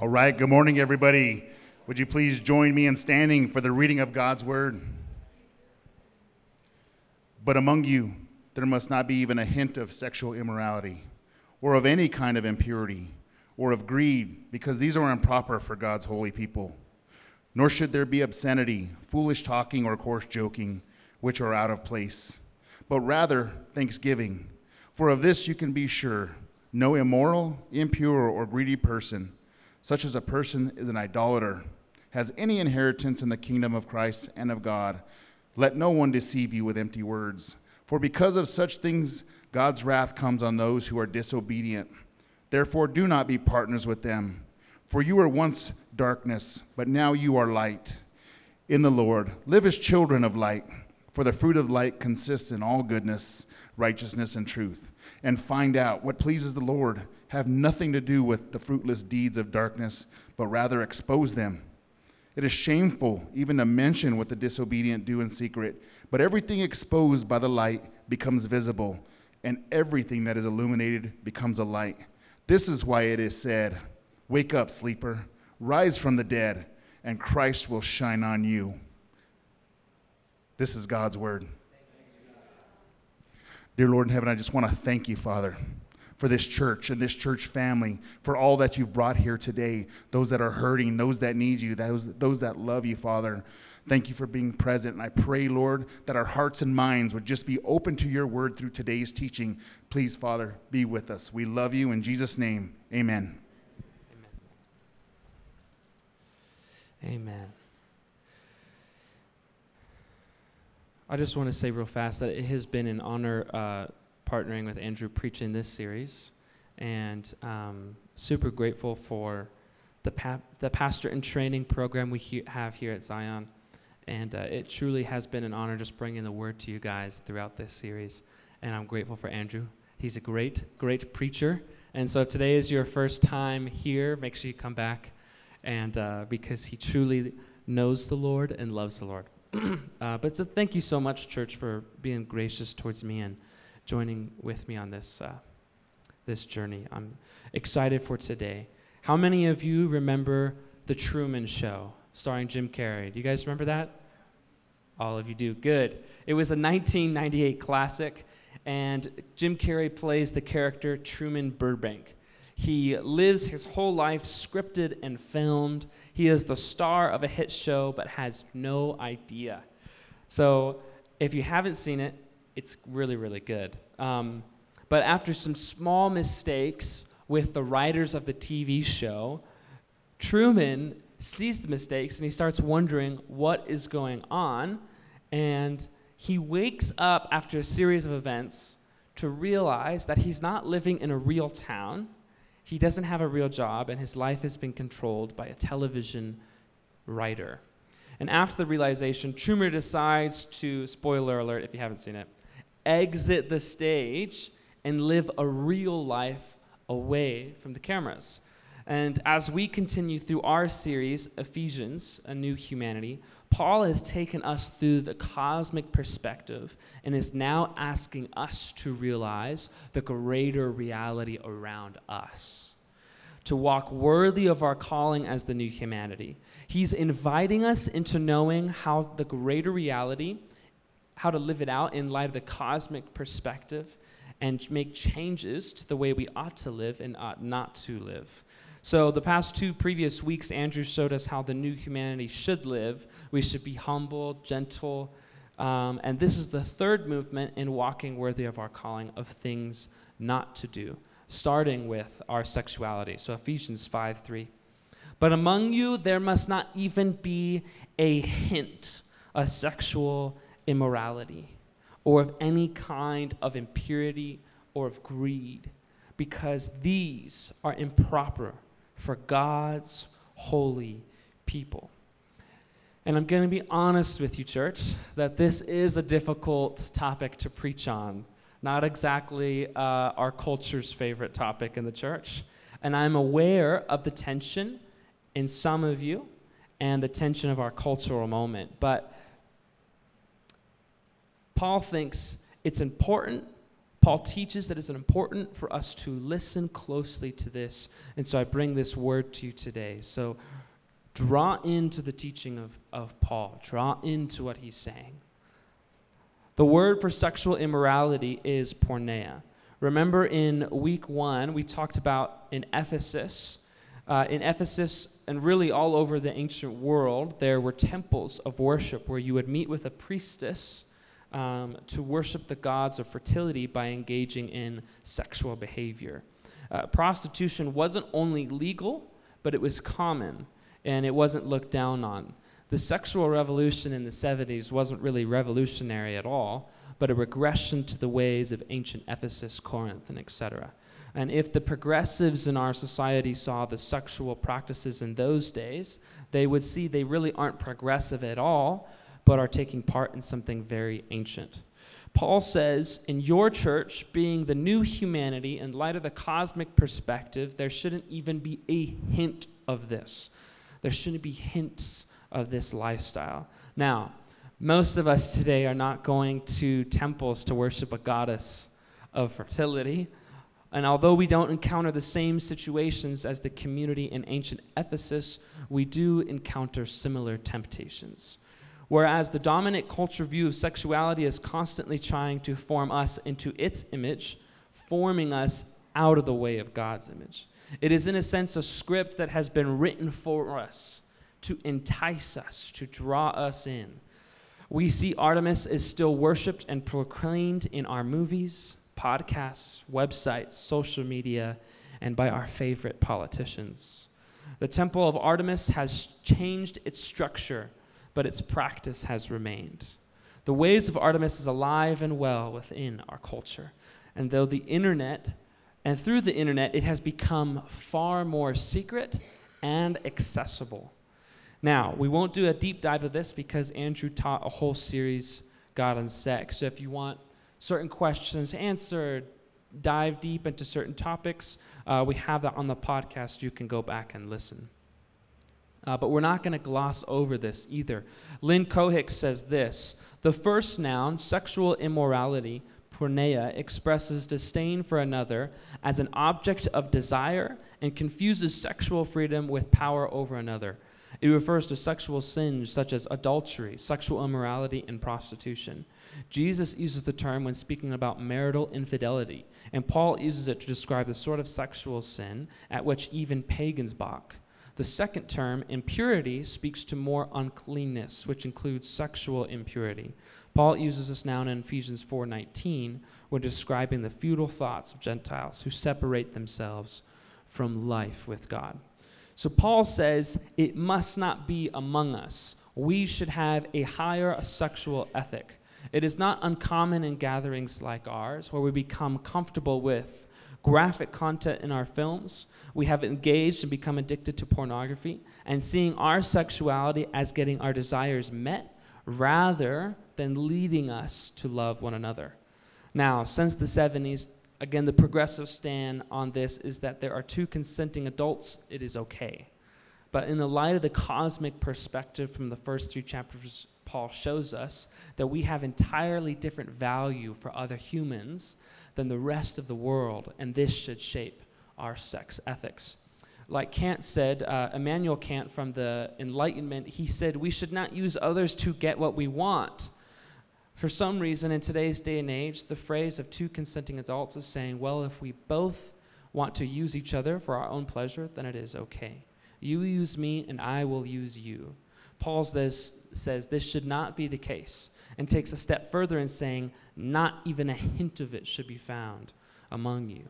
All right, good morning, everybody. Would you please join me in standing for the reading of God's word? But among you, there must not be even a hint of sexual immorality, or of any kind of impurity, or of greed, because these are improper for God's holy people. Nor should there be obscenity, foolish talking, or coarse joking, which are out of place, but rather thanksgiving. For of this you can be sure, no immoral, impure, or greedy person, such as a person is an idolater, has any inheritance in the kingdom of Christ and of God. Let no one deceive you with empty words. For because of such things, God's wrath comes on those who are disobedient. Therefore, do not be partners with them. For you were once darkness, but now you are light in the Lord. Live as children of light, for the fruit of light consists in all goodness, righteousness, and truth. And find out what pleases the Lord. Have nothing to do with the fruitless deeds of darkness, but rather expose them. It is shameful even to mention what the disobedient do in secret, but everything exposed by the light becomes visible, and everything that is illuminated becomes a light. This is why it is said, "Wake up, sleeper, rise from the dead, and Christ will shine on you." This is God's word. Dear Lord in heaven, I just want to thank you, Father, for this church and this church family, for all that you've brought here today, those that are hurting, those that need you, those that love you, Father. Thank you for being present. And I pray, Lord, that our hearts and minds would just be open to your word through today's teaching. Please, Father, be with us. We love you. In Jesus' name, amen. Amen. Amen. I just want to say real fast that it has been an honor partnering with Andrew preaching this series, and super grateful for the pastor in training program we have here at Zion, and it truly has been an honor just bringing the word to you guys throughout this series, and I'm grateful for Andrew. He's a great preacher, and so if today is your first time here, make sure you come back, and because he truly knows the Lord and loves the Lord. But so thank you so much, church, for being gracious towards me and joining with me on this journey. I'm excited for today. How many of you remember The Truman Show starring Jim Carrey? Do you guys remember that? All of you do. Good. It was a 1998 classic, and Jim Carrey plays the character Truman Burbank. He lives his whole life scripted and filmed. He is the star of a hit show but has no idea. So if you haven't seen it, it's really, really good. But after some small mistakes with the writers of the TV show, Truman sees the mistakes and he starts wondering what is going on. And he wakes up after a series of events to realize that he's not living in a real town. He doesn't have a real job, and his life has been controlled by a television writer. And after the realization, Truman decides to, spoiler alert if you haven't seen it, exit the stage and live a real life away from the cameras. And as we continue through our series, Ephesians, A New Humanity, Paul has taken us through the cosmic perspective and is now asking us to realize the greater reality around us, to walk worthy of our calling as the new humanity. He's inviting us into knowing how the greater reality, how to live it out in light of the cosmic perspective, and make changes to the way we ought to live and ought not to live. So the past two previous weeks, Andrew showed us how the new humanity should live. We should be humble, gentle, and this is the third movement in walking worthy of our calling, of things not to do, starting with our sexuality. So Ephesians 5:3. But among you, there must not even be a hint of sexual immorality, or of any kind of impurity or of greed, because these are improper for God's holy people. And I'm going to be honest with you, church, that this is a difficult topic to preach on, not exactly our culture's favorite topic in the church. And I'm aware of the tension in some of you and the tension of our cultural moment, but Paul thinks it's important. Paul teaches that it's important for us to listen closely to this, and so I bring this word to you today. So draw into the teaching of Paul. Draw into what he's saying. The word for sexual immorality is porneia. Remember in week one, we talked about in Ephesus, and really all over the ancient world, there were temples of worship where you would meet with a priestess to worship the gods of fertility by engaging in sexual behavior. Prostitution wasn't only legal, but it was common, and it wasn't looked down on. The sexual revolution in the 70s wasn't really revolutionary at all, but a regression to the ways of ancient Ephesus, Corinth, and etc. And if the progressives in our society saw the sexual practices in those days, they would see they really aren't progressive at all, but are taking part in something very ancient. Paul says, in your church, being the new humanity, in light of the cosmic perspective, there shouldn't even be a hint of this. There shouldn't be hints of this lifestyle. Now, most of us today are not going to temples to worship a goddess of fertility. And although we don't encounter the same situations as the community in ancient Ephesus, we do encounter similar temptations. Whereas the dominant culture view of sexuality is constantly trying to form us into its image, forming us out of the way of God's image. It is, in a sense, a script that has been written for us to entice us, to draw us in. We see Artemis is still worshipped and proclaimed in our movies, podcasts, websites, social media, and by our favorite politicians. The temple of Artemis has changed its structure, but its practice has remained. The ways of Artemis is alive and well within our culture. And through the internet, it has become far more secret and accessible. Now, we won't do a deep dive of this because Andrew taught a whole series, God and Sex. So if you want certain questions answered, dive deep into certain topics, we have that on the podcast. You can go back and listen. But we're not going to gloss over this either. Lynn Cohick says this: the first noun, sexual immorality, porneia, expresses disdain for another as an object of desire and confuses sexual freedom with power over another. It refers to sexual sins such as adultery, sexual immorality, and prostitution. Jesus uses the term when speaking about marital infidelity, and Paul uses it to describe the sort of sexual sin at which even pagans balk. The second term, impurity, speaks to more uncleanness, which includes sexual impurity. Paul uses this noun in Ephesians 4:19 when describing the futile thoughts of Gentiles who separate themselves from life with God. So Paul says it must not be among us. We should have a higher sexual ethic. It is not uncommon in gatherings like ours where we become comfortable with graphic content in our films. We have engaged and become addicted to pornography and seeing our sexuality as getting our desires met rather than leading us to love one another. Now, since the 70s, again, the progressive stand on this is that there are two consenting adults, it is okay. But in the light of the cosmic perspective from the first three chapters, Paul shows us that we have entirely different value for other humans than the rest of the world, and this should shape our sex ethics. Like Kant said, Immanuel Kant from the Enlightenment, he said, we should not use others to get what we want. For some reason, in today's day and age, the phrase of two consenting adults is saying, well, if we both want to use each other for our own pleasure, then it is okay. You use me, and I will use you. Paul says this should not be the case, and takes a step further in saying, not even a hint of it should be found among you.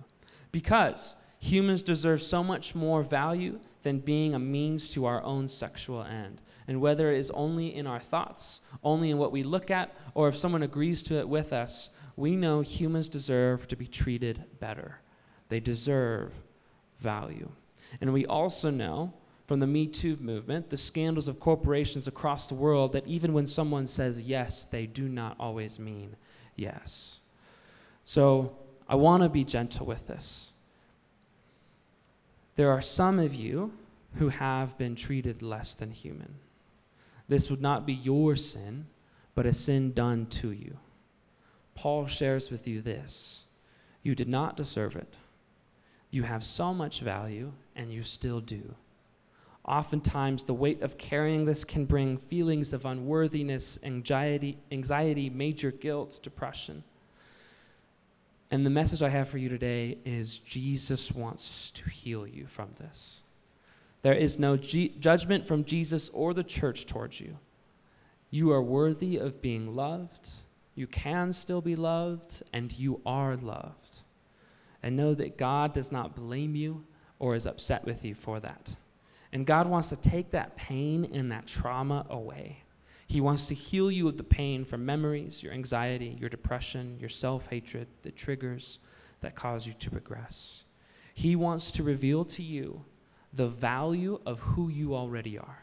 Because humans deserve so much more value than being a means to our own sexual end. And whether it is only in our thoughts, only in what we look at, or if someone agrees to it with us, we know humans deserve to be treated better. They deserve value. And we also know from the Me Too movement, the scandals of corporations across the world, that even when someone says yes, they do not always mean yes. So I want to be gentle with this. There are some of you who have been treated less than human. This would not be your sin, but a sin done to you. Paul shares with you this. You did not deserve it. You have so much value, and you still do. Oftentimes, the weight of carrying this can bring feelings of unworthiness, anxiety, major guilt, depression. And the message I have for you today is Jesus wants to heal you from this. There is no judgment from Jesus or the church towards you. You are worthy of being loved. You can still be loved, and you are loved. And know that God does not blame you or is upset with you for that. And God wants to take that pain and that trauma away. He wants to heal you of the pain from memories, your anxiety, your depression, your self-hatred, the triggers that cause you to regress. He wants to reveal to you the value of who you already are.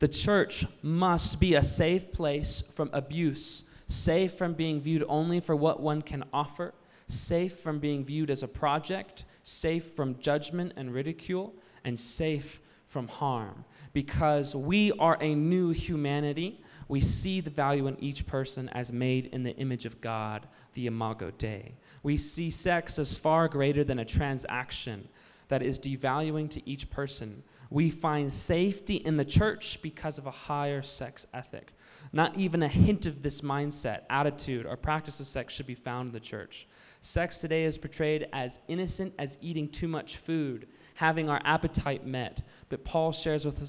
The church must be a safe place from abuse, safe from being viewed only for what one can offer, safe from being viewed as a project, safe from judgment and ridicule, and safe from harm. Because we are a new humanity, we see the value in each person as made in the image of God, the Imago Dei. We see sex as far greater than a transaction that is devaluing to each person. We find safety in the church because of a higher sex ethic. Not even a hint of this mindset, attitude, or practice of sex should be found in the church. Sex today is portrayed as innocent as eating too much food, having our appetite met. But Paul shares with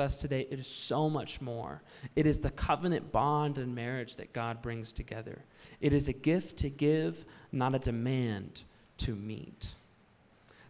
us today, it is so much more. It is the covenant bond in marriage that God brings together. It is a gift to give, not a demand to meet.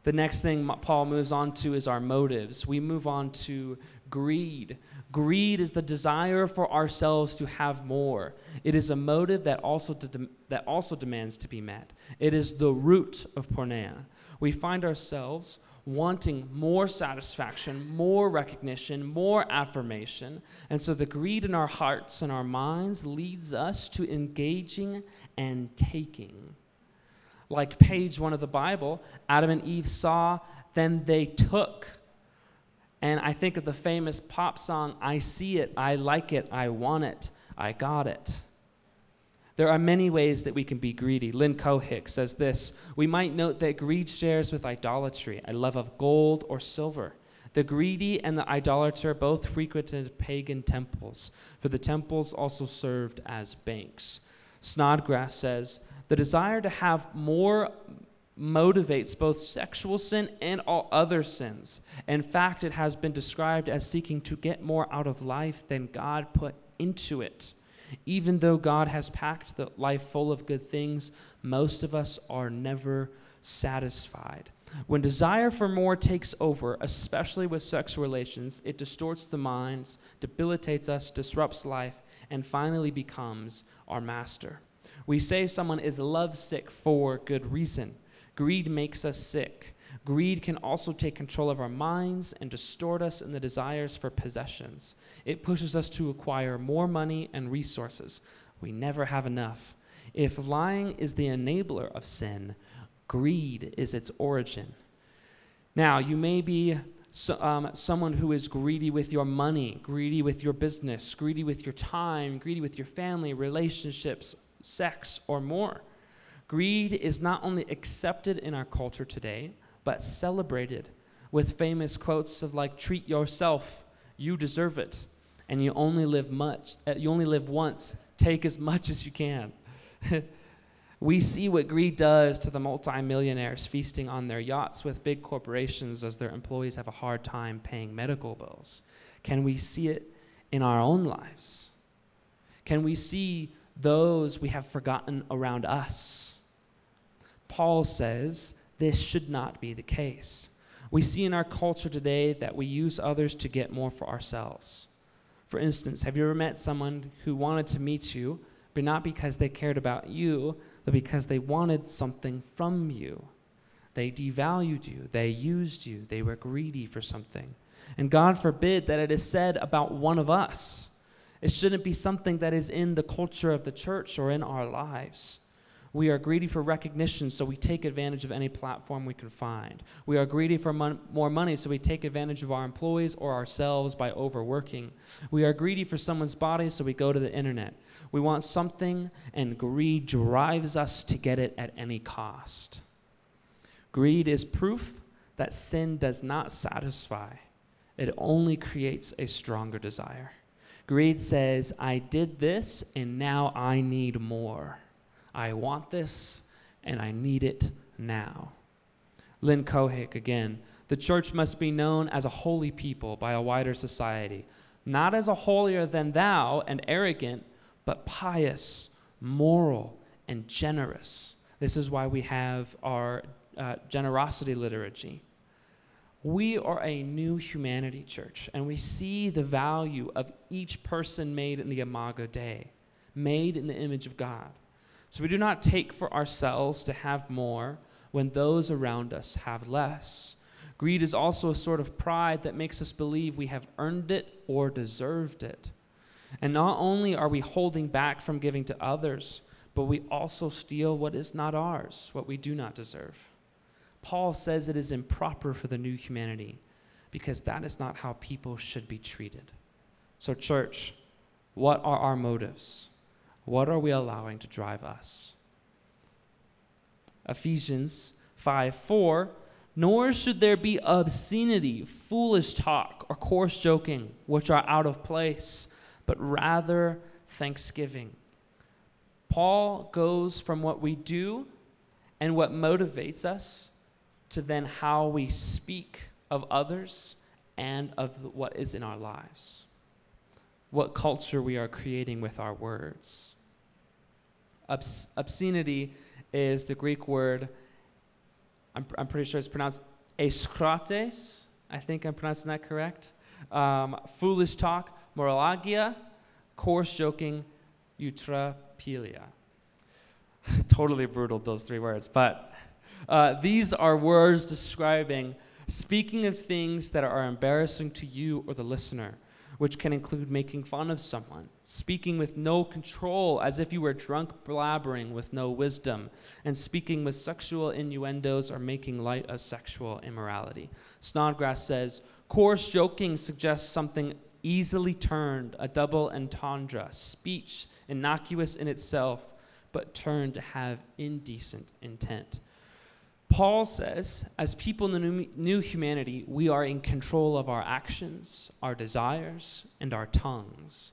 The next thing Paul moves on to is our motives. We move on to greed. Greed is the desire for ourselves to have more. It is a motive that also demands to be met. It is the root of porneia. We find ourselves wanting more satisfaction, more recognition, more affirmation. And so the greed in our hearts and our minds leads us to engaging and taking. Like page 1 of the Bible, Adam and Eve saw, then they took. And I think of the famous pop song, I see it, I like it, I want it, I got it. There are many ways that we can be greedy. Lynn Cohick says this, we might note that greed shares with idolatry, a love of gold or silver. The greedy and the idolater both frequented pagan temples, for the temples also served as banks. Snodgrass says, the desire to have more motivates both sexual sin and all other sins. In fact, it has been described as seeking to get more out of life than God put into it. Even though God has packed the life full of good things, most of us are never satisfied. When desire for more takes over, especially with sexual relations, it distorts the minds, debilitates us, disrupts life, and finally becomes our master. We say someone is lovesick for good reason. Greed makes us sick. Greed can also take control of our minds and distort us in the desires for possessions. It pushes us to acquire more money and resources. We never have enough. If lying is the enabler of sin, greed is its origin. Now, you may be someone who is greedy with your money, greedy with your business, greedy with your time, greedy with your family, relationships, sex, or more. Greed is not only accepted in our culture today, but celebrated with famous quotes of like, treat yourself, you deserve it, and you only live once, take as much as you can. We see what greed does to the multimillionaires feasting on their yachts with big corporations as their employees have a hard time paying medical bills. Can we see it in our own lives? Can we see those we have forgotten around us? Paul says this should not be the case. We see in our culture today that we use others to get more for ourselves. For instance, have you ever met someone who wanted to meet you, but not because they cared about you, but because they wanted something from you? They devalued you, they used you, they were greedy for something. And God forbid that it is said about one of us. It shouldn't be something that is in the culture of the church or in our lives. We are greedy for recognition, so we take advantage of any platform we can find. We are greedy for more money, so we take advantage of our employees or ourselves by overworking. We are greedy for someone's body, so we go to the internet. We want something, and greed drives us to get it at any cost. Greed is proof that sin does not satisfy. It only creates a stronger desire. Greed says, I did this, and now I need more. I want this, and I need it now. Lynn Cohick again. The church must be known as a holy people by a wider society, not as a holier than thou and arrogant, but pious, moral, and generous. This is why we have our generosity liturgy. We are a new humanity church, and we see the value of each person made in the Imago Dei, made in the image of God. So we do not take for ourselves to have more when those around us have less. Greed is also a sort of pride that makes us believe we have earned it or deserved it. And not only are we holding back from giving to others, but we also steal what is not ours, what we do not deserve. Paul says it is improper for the new humanity because that is not how people should be treated. So church, what are our motives? What are we allowing to drive us? Ephesians 5:4, nor should there be obscenity, foolish talk, or coarse joking, which are out of place, but rather thanksgiving. Paul goes from what we do and what motivates us to then how we speak of others and of what is in our lives. What culture we are creating with our words. Obscenity is the Greek word, I'm pretty sure it's pronounced eskrates, I think I'm pronouncing that correct. Foolish talk, moralagia, coarse joking, eutrapelia. Totally brutal, those three words, but these are words describing speaking of things that are embarrassing to you or the listener, which can include making fun of someone, speaking with no control as if you were drunk blabbering with no wisdom, and speaking with sexual innuendos or making light of sexual immorality. Snodgrass says, coarse joking suggests something easily turned, a double entendre, speech innocuous in itself, but turned to have indecent intent. Paul says, as people in the new humanity, we are in control of our actions, our desires, and our tongues.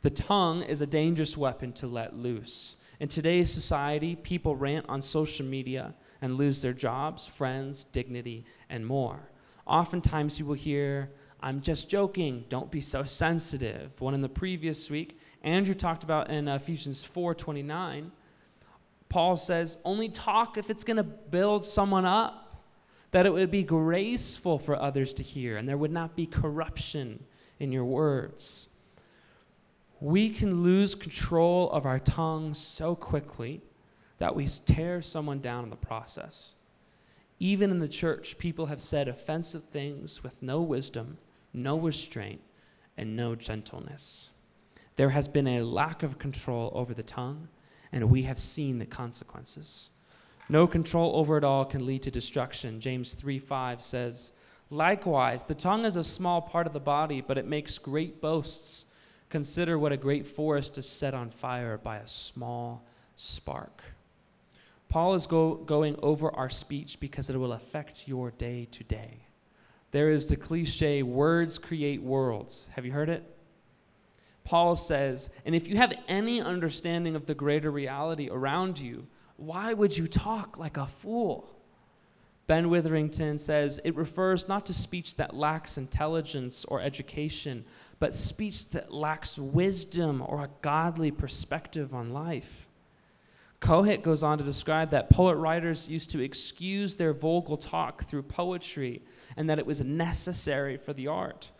The tongue is a dangerous weapon to let loose. In today's society, people rant on social media and lose their jobs, friends, dignity, and more. Oftentimes you will hear, I'm just joking, don't be so sensitive. When in the previous week, Andrew talked about in Ephesians 4:29, Paul says, only talk if it's going to build someone up, that it would be graceful for others to hear, and there would not be corruption in your words. We can lose control of our tongues so quickly that we tear someone down in the process. Even in the church, people have said offensive things with no wisdom, no restraint, and no gentleness. There has been a lack of control over the tongue, and we have seen the consequences. No control over it all can lead to destruction. James 3:5 says, likewise, the tongue is a small part of the body, but it makes great boasts. Consider what a great forest is set on fire by a small spark. Paul is going over our speech because it will affect your day to day. There is the cliche, words create worlds. Have you heard it? Paul says, and if you have any understanding of the greater reality around you, why would you talk like a fool? Ben Witherington says, it refers not to speech that lacks intelligence or education, but speech that lacks wisdom or a godly perspective on life. Cohick goes on to describe that poet-writers used to excuse their vulgar talk through poetry and that it was necessary for the art,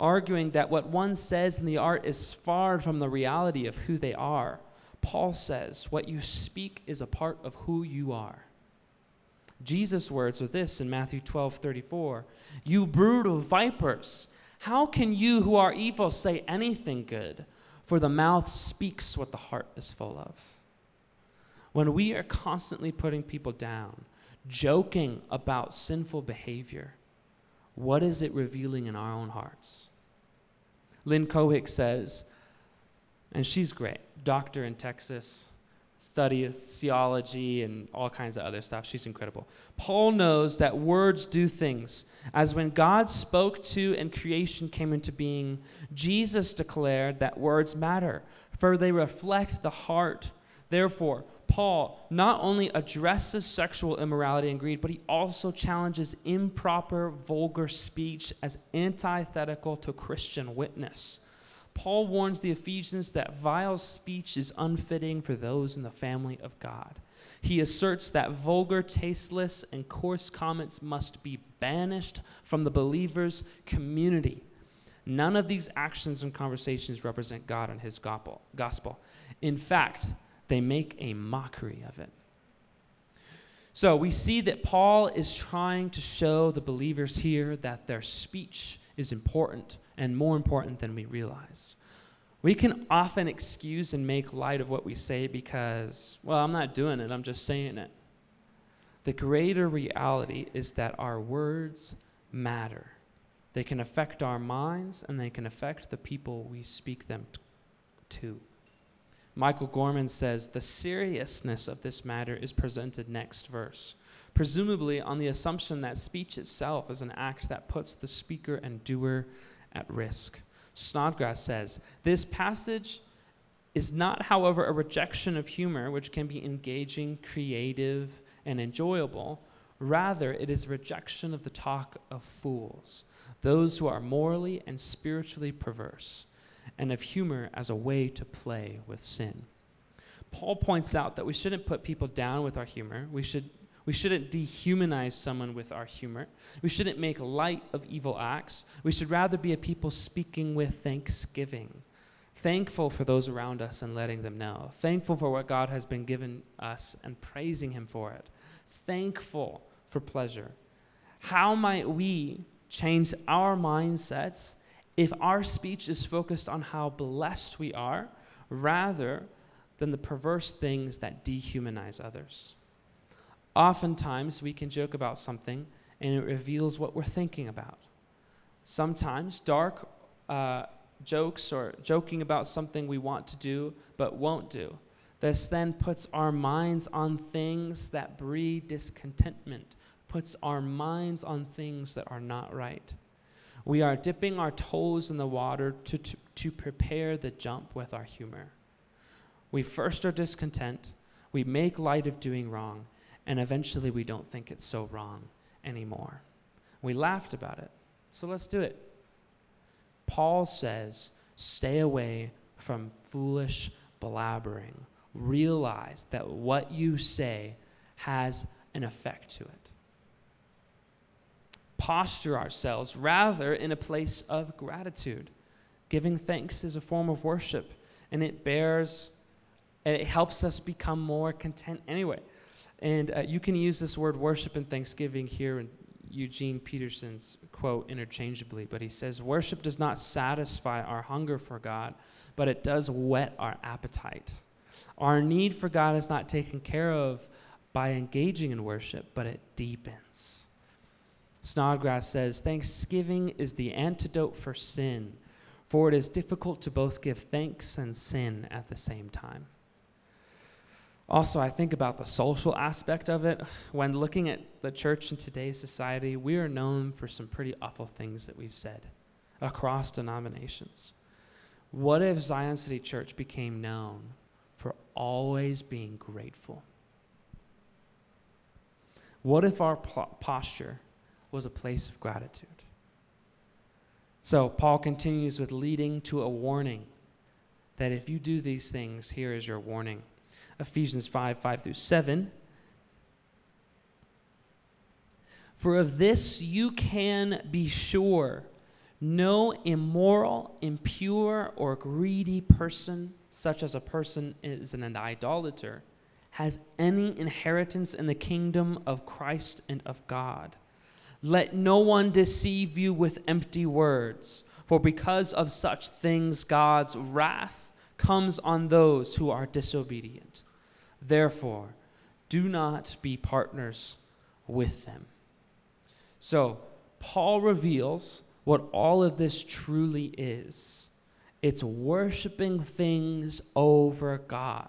arguing that what one says in the art is far from the reality of who they are. Paul says, what you speak is a part of who you are. Jesus' words are this in Matthew 12:34, you brood of vipers, how can you who are evil say anything good? For the mouth speaks what the heart is full of. When we are constantly putting people down, joking about sinful behavior, what is it revealing in our own hearts? Lynn Cohick says, and she's great, doctor in Texas, studies theology and all kinds of other stuff. She's incredible. Paul knows that words do things. As when God spoke to and creation came into being, Jesus declared that words matter, for they reflect the heart. Therefore, Paul not only addresses sexual immorality and greed, but he also challenges improper, vulgar speech as antithetical to Christian witness. Paul warns the Ephesians that vile speech is unfitting for those in the family of God. He asserts that vulgar, tasteless, and coarse comments must be banished from the believer's community. None of these actions and conversations represent God and his gospel. In fact, they make a mockery of it. So we see that Paul is trying to show the believers here that their speech is important and more important than we realize. We can often excuse and make light of what we say because, well, I'm not doing it, I'm just saying it. The greater reality is that our words matter. They can affect our minds and they can affect the people we speak them to. Michael Gorman says, the seriousness of this matter is presented next verse, presumably on the assumption that speech itself is an act that puts the speaker and doer at risk. Snodgrass says, this passage is not, however, a rejection of humor, which can be engaging, creative, and enjoyable. Rather, it is a rejection of the talk of fools, those who are morally and spiritually perverse, and of humor as a way to play with sin. Paul points out that we shouldn't put people down with our humor. We shouldn't dehumanize someone with our humor. We shouldn't make light of evil acts. We should rather be a people speaking with thanksgiving, thankful for those around us and letting them know, thankful for what God has been given us and praising him for it, thankful for pleasure. How might we change our mindsets if our speech is focused on how blessed we are rather than the perverse things that dehumanize others? Oftentimes, we can joke about something and it reveals what we're thinking about. Sometimes dark jokes or joking about something we want to do but won't do. This then puts our minds on things that breed discontentment, puts our minds on things that are not right. We are dipping our toes in the water to prepare the jump with our humor. We first are discontent, we make light of doing wrong, and eventually we don't think it's so wrong anymore. We laughed about it, so let's do it. Paul says, stay away from foolish blabbering. Realize that what you say has an effect to it. Posture ourselves rather in a place of gratitude. Giving thanks is a form of worship, and it helps us become more content anyway. And you can use this word worship and thanksgiving here in Eugene Peterson's quote interchangeably, but he says, worship does not satisfy our hunger for God, but it does whet our appetite. Our need for God is not taken care of by engaging in worship, but it deepens. Snodgrass says, thanksgiving is the antidote for sin, for it is difficult to both give thanks and sin at the same time. Also, I think about the social aspect of it. When looking at the church in today's society, we are known for some pretty awful things that we've said across denominations. What if Zion City Church became known for always being grateful? What if our posture was a place of gratitude? So Paul continues with leading to a warning that if you do these things, here is your warning. Ephesians 5:5 through 7. For of this you can be sure, no immoral, impure, or greedy person, such as a person is an idolater, has any inheritance in the kingdom of Christ and of God. Let no one deceive you with empty words, for because of such things God's wrath comes on those who are disobedient. Therefore, do not be partners with them. So, Paul reveals what all of this truly is. It's worshiping things over God.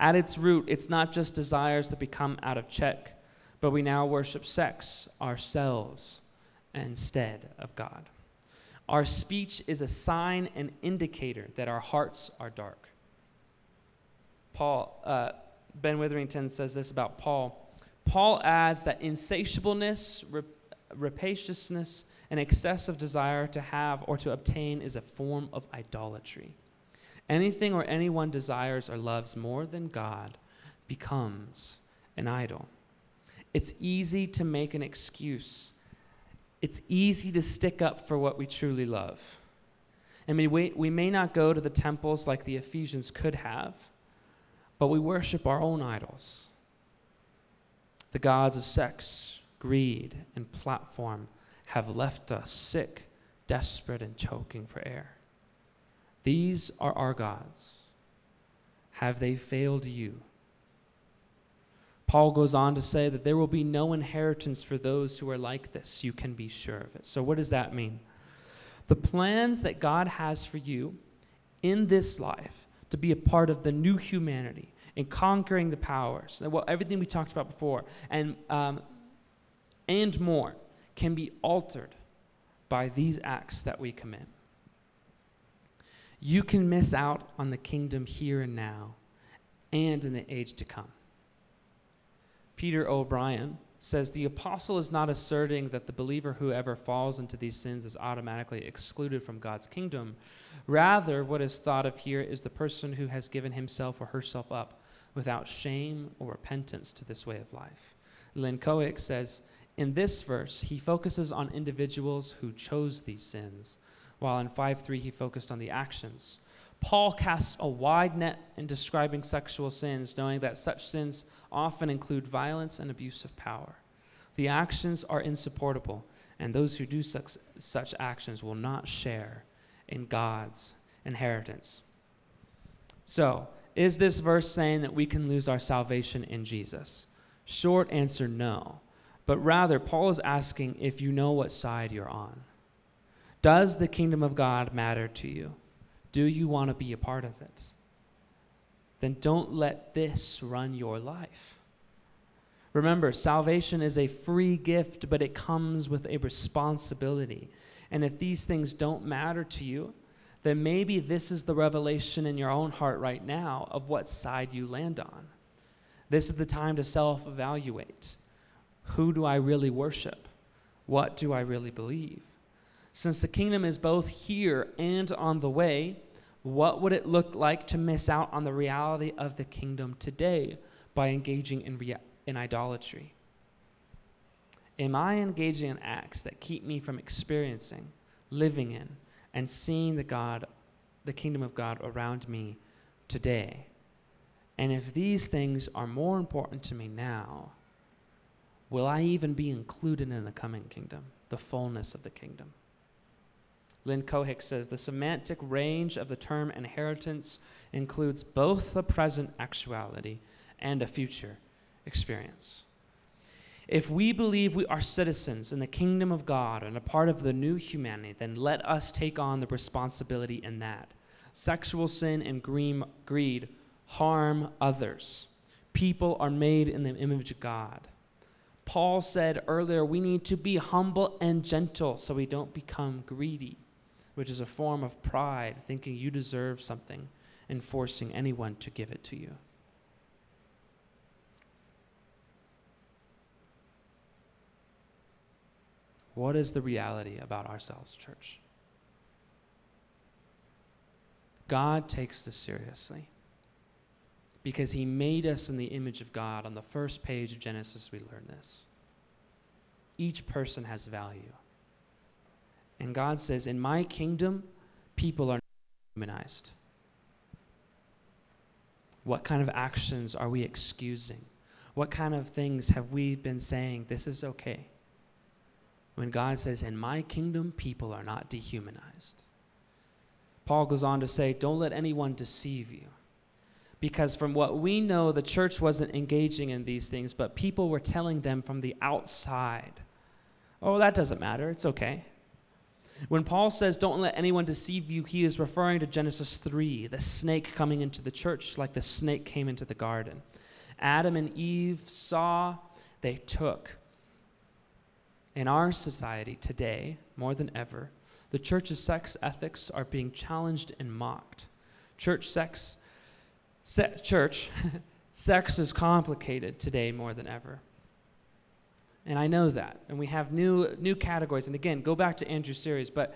At its root, it's not just desires that become out of check, but we now worship sex, ourselves, instead of God. Our speech is a sign and indicator that our hearts are dark. Ben Witherington says this about Paul. Paul adds that insatiableness, rapaciousness, and excessive desire to have or to obtain is a form of idolatry. Anything or anyone desires or loves more than God becomes an idol. It's easy to make an excuse. It's easy to stick up for what we truly love. I mean, we may not go to the temples like the Ephesians could have, but we worship our own idols. The gods of sex, greed, and platform have left us sick, desperate, and choking for air. These are our gods. Have they failed you? Paul goes on to say that there will be no inheritance for those who are like this. You can be sure of it. So what does that mean? The plans that God has for you in this life to be a part of the new humanity and conquering the powers, well, everything we talked about before, and more can be altered by these acts that we commit. You can miss out on the kingdom here and now and in the age to come. Peter O'Brien says, the apostle is not asserting that the believer who ever falls into these sins is automatically excluded from God's kingdom. Rather, what is thought of here is the person who has given himself or herself up without shame or repentance to this way of life. Lynn Cohick says, in this verse, he focuses on individuals who chose these sins, while in 5:3 he focused on the actions. Paul casts a wide net in describing sexual sins, knowing that such sins often include violence and abuse of power. The actions are insupportable, and those who do such actions will not share in God's inheritance. So, is this verse saying that we can lose our salvation in Jesus? Short answer, no. But rather, Paul is asking if you know what side you're on. Does the kingdom of God matter to you? Do you want to be a part of it? Then don't let this run your life. Remember, salvation is a free gift, but it comes with a responsibility. And if these things don't matter to you, then maybe this is the revelation in your own heart right now of what side you land on. This is the time to self-evaluate. Who do I really worship? What do I really believe? Since the kingdom is both here and on the way, what would it look like to miss out on the reality of the kingdom today by engaging in idolatry? Am I engaging in acts that keep me from experiencing, living in, and seeing the kingdom of God around me today? And if these things are more important to me now, will I even be included in the coming kingdom, the fullness of the kingdom? Lynn Cohick says, the semantic range of the term inheritance includes both the present actuality and a future experience. If we believe we are citizens in the kingdom of God and a part of the new humanity, then let us take on the responsibility in that. Sexual sin and greed harm others. People are made in the image of God. Paul said earlier, we need to be humble and gentle so we don't become greedy, which is a form of pride, thinking you deserve something and forcing anyone to give it to you. What is the reality about ourselves, church? God takes this seriously because he made us in the image of God. On the first page of Genesis, we learn this. Each person has value. And God says, in my kingdom, people are not humanized. What kind of actions are we excusing? What kind of things have we been saying, this is okay? When God says, in my kingdom, people are not dehumanized. Paul goes on to say, don't let anyone deceive you. because from what we know, the church wasn't engaging in these things, but people were telling them from the outside, oh, that doesn't matter, it's okay. When Paul says, don't let anyone deceive you, he is referring to Genesis 3, the snake coming into the church like the snake came into the garden. Adam and Eve saw, they took. In our society today, more than ever, the church's sex ethics are being challenged and mocked. Sex is complicated today more than ever. And I know that. And we have new categories. And again, go back to Andrew's series, but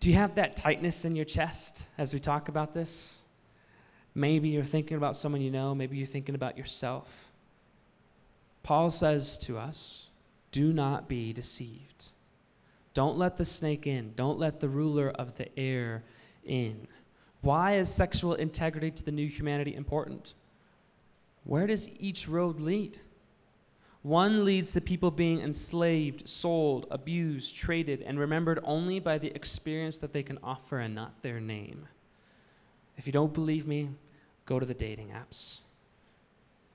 do you have that tightness in your chest as we talk about this? Maybe you're thinking about someone you know. Maybe you're thinking about yourself. Paul says to us, do not be deceived. Don't let the snake in. Don't let the ruler of the air in. Why is sexual integrity to the new humanity important? Where does each road lead? One leads to people being enslaved, sold, abused, traded, and remembered only by the experience that they can offer and not their name. If you don't believe me, go to the dating apps.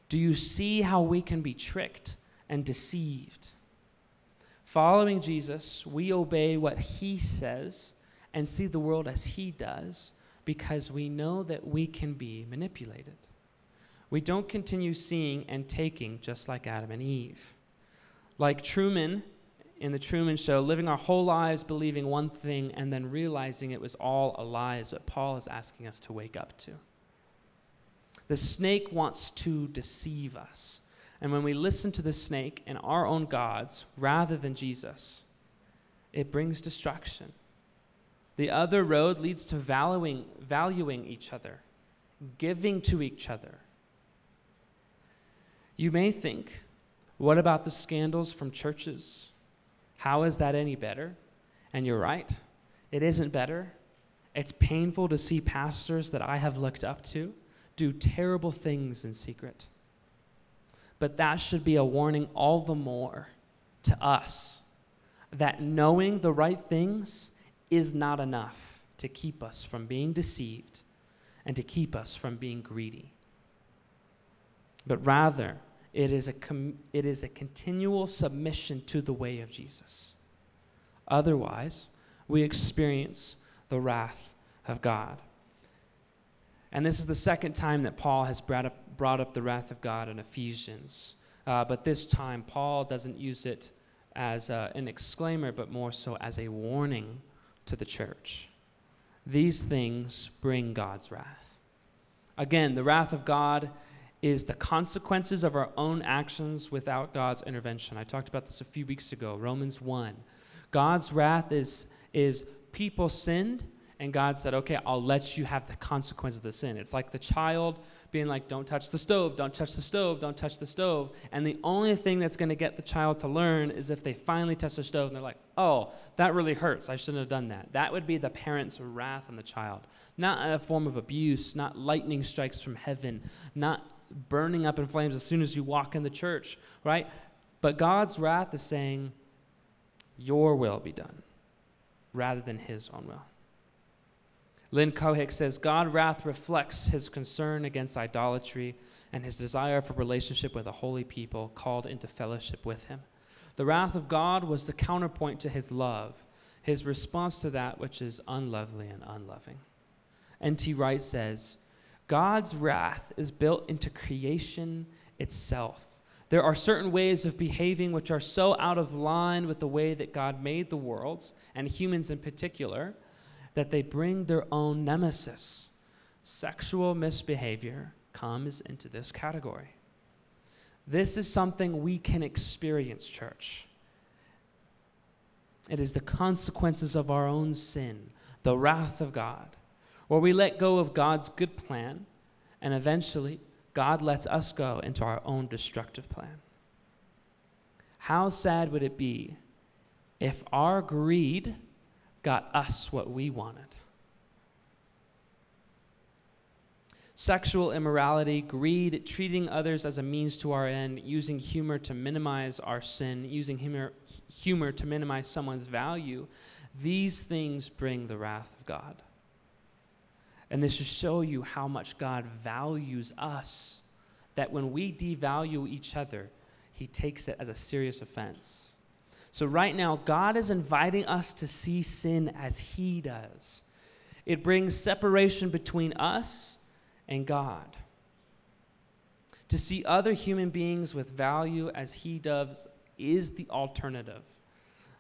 Do you see how we can be tricked and deceived? Following Jesus, we obey what he says and see the world as he does because we know that we can be manipulated. We don't continue seeing and taking just like Adam and Eve. Like Truman in The Truman Show, living our whole lives believing one thing and then realizing it was all a lie is what Paul is asking us to wake up to. The snake wants to deceive us. And when we listen to the snake and our own gods rather than Jesus, it brings destruction. The other road leads to valuing each other, giving to each other. You may think, what about the scandals from churches? How is that any better? And you're right, it isn't better. It's painful to see pastors that I have looked up to do terrible things in secret. But that should be a warning all the more to us that knowing the right things is not enough to keep us from being deceived and to keep us from being greedy. But rather, it is a continual submission to the way of Jesus. Otherwise, we experience the wrath of God. And this is the second time that Paul has brought up the wrath of God in Ephesians. But this time, Paul doesn't use it as an exclaimer, but more so as a warning to the church. These things bring God's wrath. Again, the wrath of God is the consequences of our own actions without God's intervention. I talked about this a few weeks ago, Romans 1. God's wrath is people sinned, and God said, okay, I'll let you have the consequence of the sin. It's like the child being like, don't touch the stove, don't touch the stove, don't touch the stove. And the only thing that's going to get the child to learn is if they finally touch the stove, and they're like, oh, that really hurts. I shouldn't have done that. That would be the parent's wrath on the child. Not a form of abuse, not lightning strikes from heaven, not burning up in flames as soon as you walk in the church, right? But God's wrath is saying, your will be done, rather than his own will. Lynn Cohick says, God's wrath reflects his concern against idolatry and his desire for relationship with a holy people called into fellowship with him. The wrath of God was the counterpoint to his love, his response to that which is unlovely and unloving. N.T. Wright says, God's wrath is built into creation itself. There are certain ways of behaving which are so out of line with the way that God made the worlds, and humans in particular, that they bring their own nemesis. Sexual misbehavior comes into this category. This is something we can experience, church. It is the consequences of our own sin, the wrath of God, where we let go of God's good plan, and eventually God lets us go into our own destructive plan. How sad would it be if our greed got us what we wanted? Sexual immorality, greed, treating others as a means to our end, using humor to minimize our sin, using humor to minimize someone's value, these things bring the wrath of God. And this should show you how much God values us, that when we devalue each other, he takes it as a serious offense. So right now, God is inviting us to see sin as he does. It brings separation between us and God. To see other human beings with value as he does is the alternative,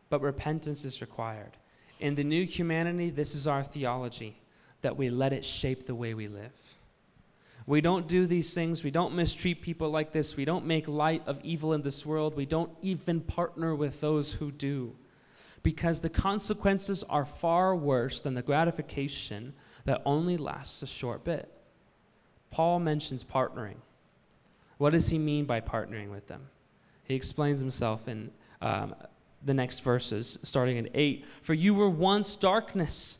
but repentance is required. In the new humanity, this is our theology, that we let it shape the way we live. We don't do these things. We don't mistreat people like this. We don't make light of evil in this world. We don't even partner with those who do, because the consequences are far worse than the gratification that only lasts a short bit. Paul mentions partnering. What does he mean by partnering with them? He explains himself in the next verses, starting in 8. For you were once darkness,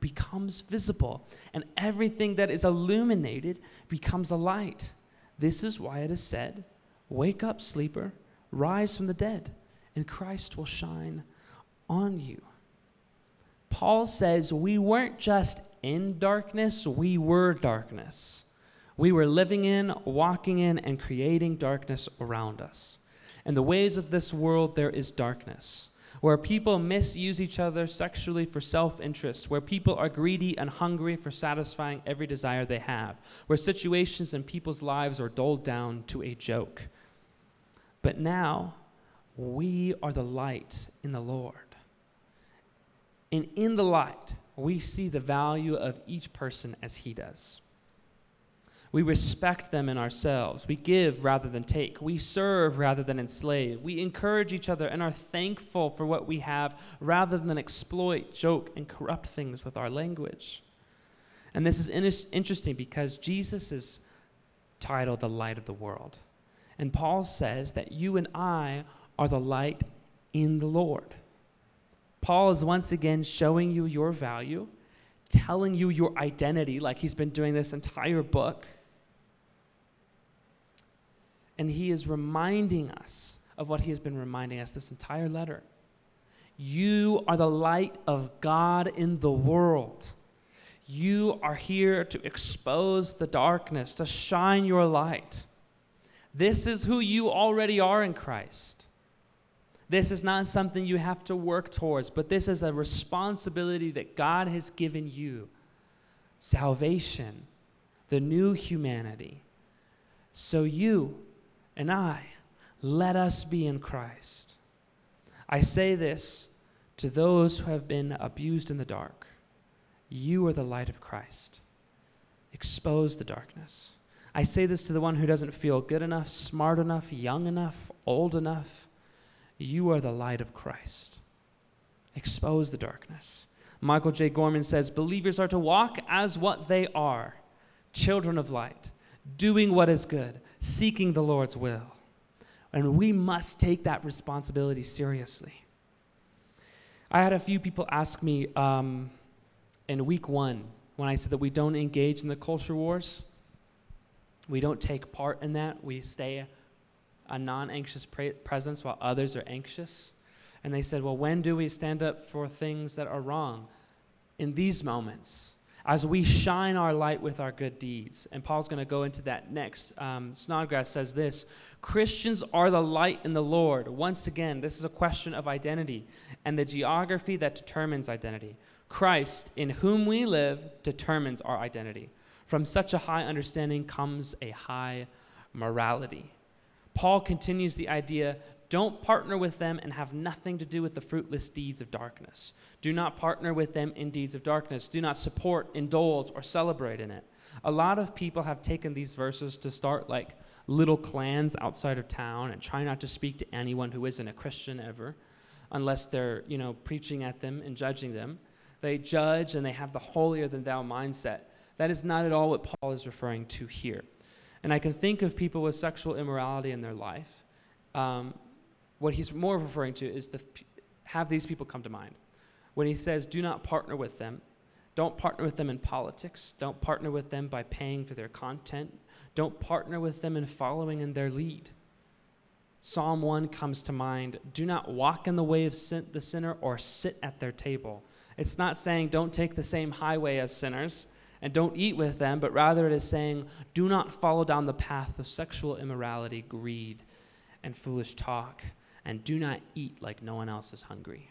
becomes visible, and everything that is illuminated becomes a light. This is why it is said, wake up, sleeper, rise from the dead, and Christ will shine on you. Paul says we weren't just in darkness, we were darkness. We were living in, walking in, and creating darkness around us. In the ways of this world, there is darkness, where people misuse each other sexually for self-interest, where people are greedy and hungry for satisfying every desire they have, where situations in people's lives are dulled down to a joke. But now, we are the light in the Lord. And in the light, we see the value of each person as he does. We respect them in ourselves. We give rather than take. We serve rather than enslave. We encourage each other and are thankful for what we have rather than exploit, joke, and corrupt things with our language. And this is interesting because Jesus is titled the light of the world. And Paul says that you and I are the light in the Lord. Paul is once again showing you your value, telling you your identity, like he's been doing this entire book. And he is reminding us of what he has been reminding us this entire letter. You are the light of God in the world. You are here to expose the darkness, to shine your light. This is who you already are in Christ. This is not something you have to work towards, but this is a responsibility that God has given you. Salvation, the new humanity. So you and I, let us be in Christ. I say this to those who have been abused in the dark. You are the light of Christ. Expose the darkness. I say this to the one who doesn't feel good enough, smart enough, young enough, old enough. You are the light of Christ. Expose the darkness. Michael J. Gorman says, believers are to walk as what they are, children of light, doing what is good, seeking the Lord's will. And we must take that responsibility seriously. I had a few people ask me in week one, when I said that we don't engage in the culture wars, we don't take part in that, we stay a non-anxious presence while others are anxious. And they said, well, when do we stand up for things that are wrong? In these moments, as we shine our light with our good deeds. And Paul's going to go into that next. Snodgrass says this, Christians are the light in the Lord. Once again, this is a question of identity and the geography that determines identity. Christ, in whom we live, determines our identity. From such a high understanding comes a high morality. Paul continues the idea, don't partner with them and have nothing to do with the fruitless deeds of darkness. Do not partner with them in deeds of darkness. Do not support, indulge, or celebrate in it. A lot of people have taken these verses to start like little clans outside of town and try not to speak to anyone who isn't a Christian ever, unless they're, preaching at them and judging them. They judge and they have the holier-than-thou mindset. That is not at all what Paul is referring to here. And I can think of people with sexual immorality in their life. What he's more referring to is have these people come to mind. When he says, do not partner with them, don't partner with them in politics. Don't partner with them by paying for their content. Don't partner with them in following in their lead. Psalm 1 comes to mind. Do not walk in the way of the sinner or sit at their table. It's not saying don't take the same highway as sinners and don't eat with them, but rather it is saying do not follow down the path of sexual immorality, greed, and foolish talk, and do not eat like no one else is hungry.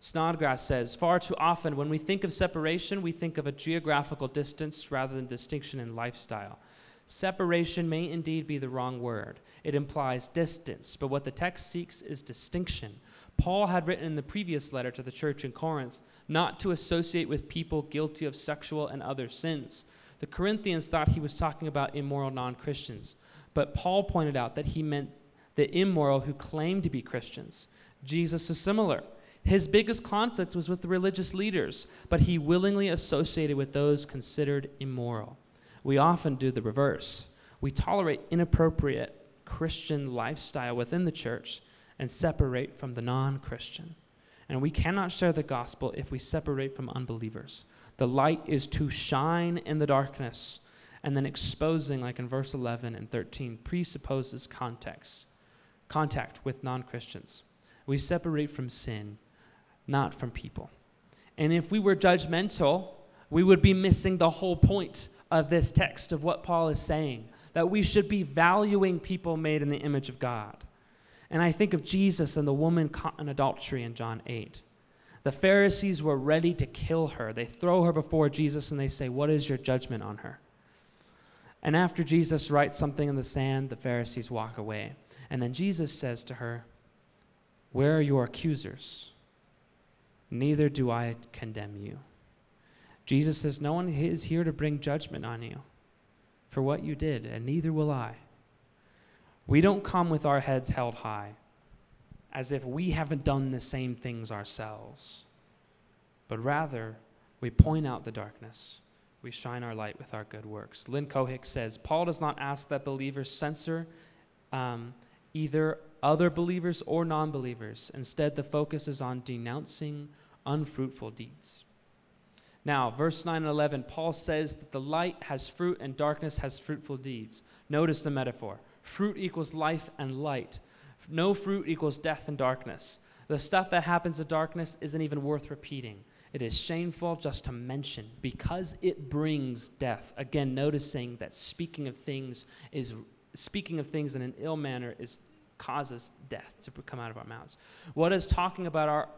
Snodgrass says, far too often when we think of separation, we think of a geographical distance rather than distinction in lifestyle. Separation may indeed be the wrong word. It implies distance, but what the text seeks is distinction. Paul had written in the previous letter to the church in Corinth not to associate with people guilty of sexual and other sins. The Corinthians thought he was talking about immoral non-Christians, but Paul pointed out that he meant the immoral who claimed to be Christians. Jesus is similar. His biggest conflict was with the religious leaders, but he willingly associated with those considered immoral. We often do the reverse. We tolerate inappropriate Christian lifestyle within the church and separate from the non-Christian. And we cannot share the gospel if we separate from unbelievers. The light is to shine in the darkness, and then exposing, like in verse 11 and 13, presupposes contact with non-Christians. We separate from sin, not from people. And if we were judgmental, we would be missing the whole point of this text, of what Paul is saying, that we should be valuing people made in the image of God. And I think of Jesus and the woman caught in adultery in John 8. The Pharisees were ready to kill her. They throw her before Jesus and they say, what is your judgment on her? And after Jesus writes something in the sand, the Pharisees walk away. And then Jesus says to her, where are your accusers? Neither do I condemn you. Jesus says, no one is here to bring judgment on you for what you did, and neither will I. We don't come with our heads held high as if we haven't done the same things ourselves, but rather we point out the darkness. We shine our light with our good works. Lynn Cohick says, Paul does not ask that believers censor either other believers or non-believers. Instead, the focus is on denouncing unfruitful deeds. Now, verse 9 and 11, Paul says that the light has fruit and darkness has fruitful deeds. Notice the metaphor. Fruit equals life and light. No fruit equals death and darkness. The stuff that happens in darkness isn't even worth repeating. It is shameful just to mention because it brings death. Again, noticing that speaking of things in an ill manner causes death to come out of our mouths. What is talking about our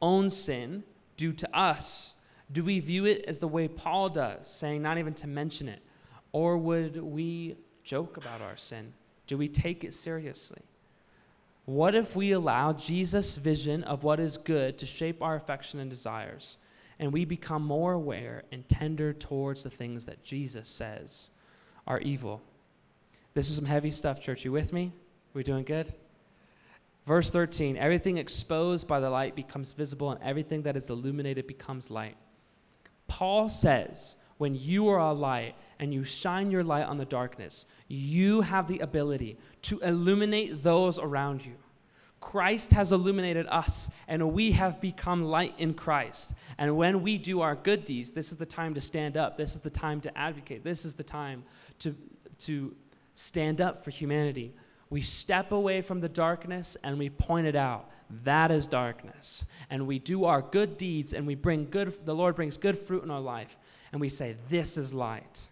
own sin do to us? Do we view it as the way Paul does, saying not even to mention it? Or would we joke about our sin? Do we take it seriously? What if we allow Jesus' vision of what is good to shape our affection and desires, and we become more aware and tender towards the things that Jesus says are evil? This is some heavy stuff, church. You with me? We doing good? Verse 13, everything exposed by the light becomes visible, and everything that is illuminated becomes light. Paul says, when you are a light and you shine your light on the darkness, you have the ability to illuminate those around you. Christ has illuminated us, and we have become light in Christ. And when we do our good deeds, this is the time to stand up. This is the time to advocate. This is the time to stand up for humanity. We step away from the darkness and we point it out. That is darkness. And we do our good deeds and we bring the Lord brings good fruit in our life. And we say, this is light.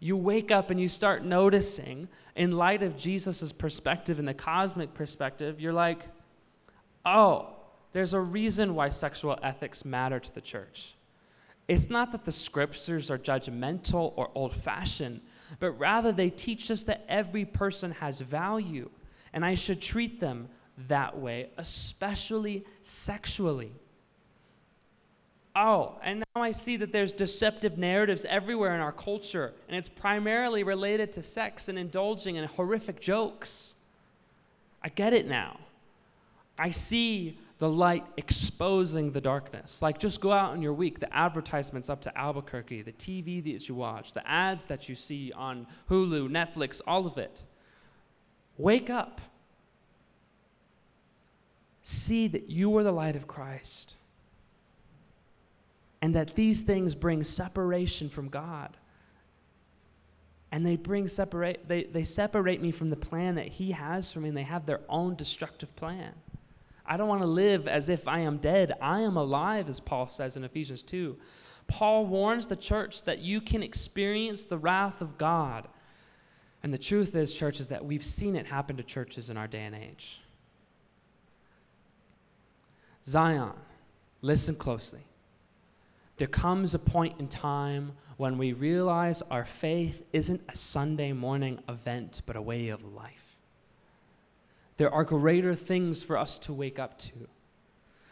You wake up and you start noticing, in light of Jesus' perspective and the cosmic perspective, you're like, oh, there's a reason why sexual ethics matter to the church. It's not that the scriptures are judgmental or old-fashioned, but rather they teach us that every person has value, and I should treat them that way, especially sexually. Oh, and now I see that there's deceptive narratives everywhere in our culture, and it's primarily related to sex and indulging in horrific jokes. I get it now. I see the light exposing the darkness. Like, just go out in your week, the advertisements up to Albuquerque, the TV that you watch, the ads that you see on Hulu, Netflix, all of it. Wake up. See that you are the light of Christ, and that these things bring separation from God. And they bring they separate me from the plan that He has for me, and they have their own destructive plan. I don't want to live as if I am dead. I am alive, as Paul says in Ephesians 2. Paul warns the church that you can experience the wrath of God. And the truth is, church, is that we've seen it happen to churches in our day and age. Zion, listen closely. There comes a point in time when we realize our faith isn't a Sunday morning event, but a way of life. There are greater things for us to wake up to.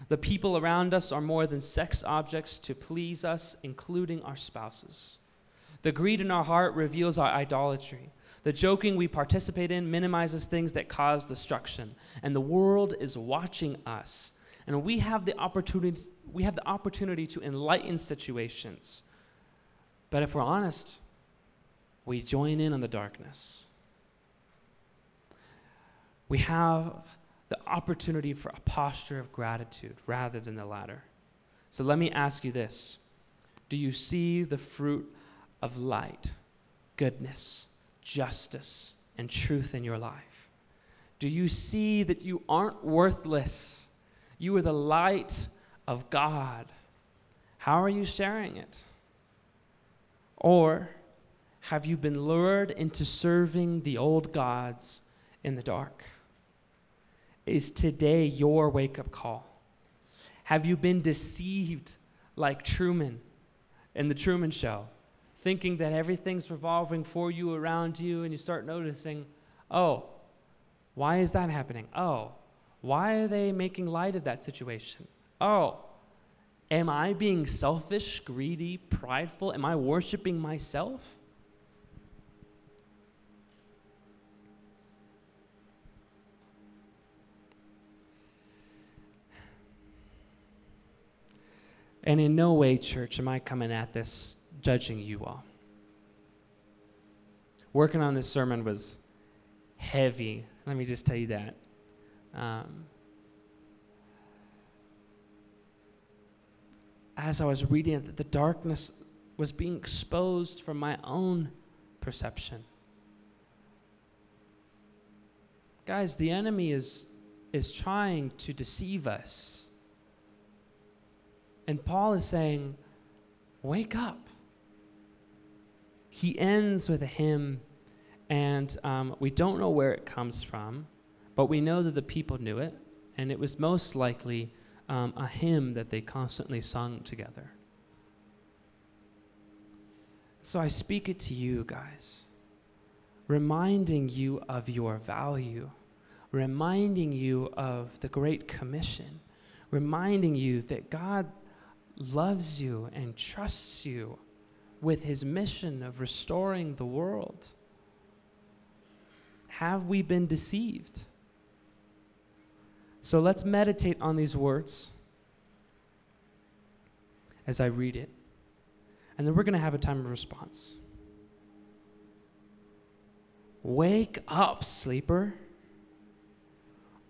The people around us are more than sex objects to please us, including our spouses. The greed in our heart reveals our idolatry. The joking we participate in minimizes things that cause destruction. And the world is watching us. And we have the opportunity to enlighten situations. But if we're honest, we join in on the darkness. We have the opportunity for a posture of gratitude rather than the latter. So let me ask you this. Do you see the fruit of light, goodness, justice, and truth in your life? Do you see that you aren't worthless? You are the light of God. How are you sharing it? Or have you been lured into serving the old gods in the dark? Is today your wake-up call? Have you been deceived like Truman in The Truman Show, thinking that everything's revolving for you, around you, and you start noticing, oh, why is that happening? Oh, why are they making light of that situation? Oh, am I being selfish, greedy, prideful? Am I worshiping myself? And in no way, church, am I coming at this judging you all. Working on this sermon was heavy. Let me just tell you that. As I was reading it, the darkness was being exposed from my own perception. Guys, the enemy is trying to deceive us. And Paul is saying, wake up. He ends with a hymn, and we don't know where it comes from. But we know that the people knew it, and it was most likely a hymn that they constantly sung together. So I speak it to you guys, reminding you of your value, reminding you of the Great Commission, reminding you that God loves you and trusts you with His mission of restoring the world. Have we been deceived? So let's meditate on these words as I read it. And then we're going to have a time of response. Wake up, sleeper.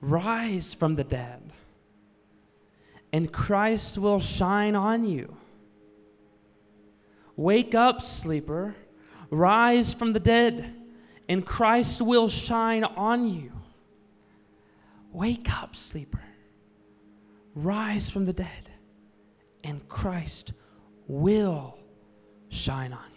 Rise from the dead. And Christ will shine on you. Wake up, sleeper. Rise from the dead. And Christ will shine on you. Wake up, sleeper. Rise from the dead, and Christ will shine on you.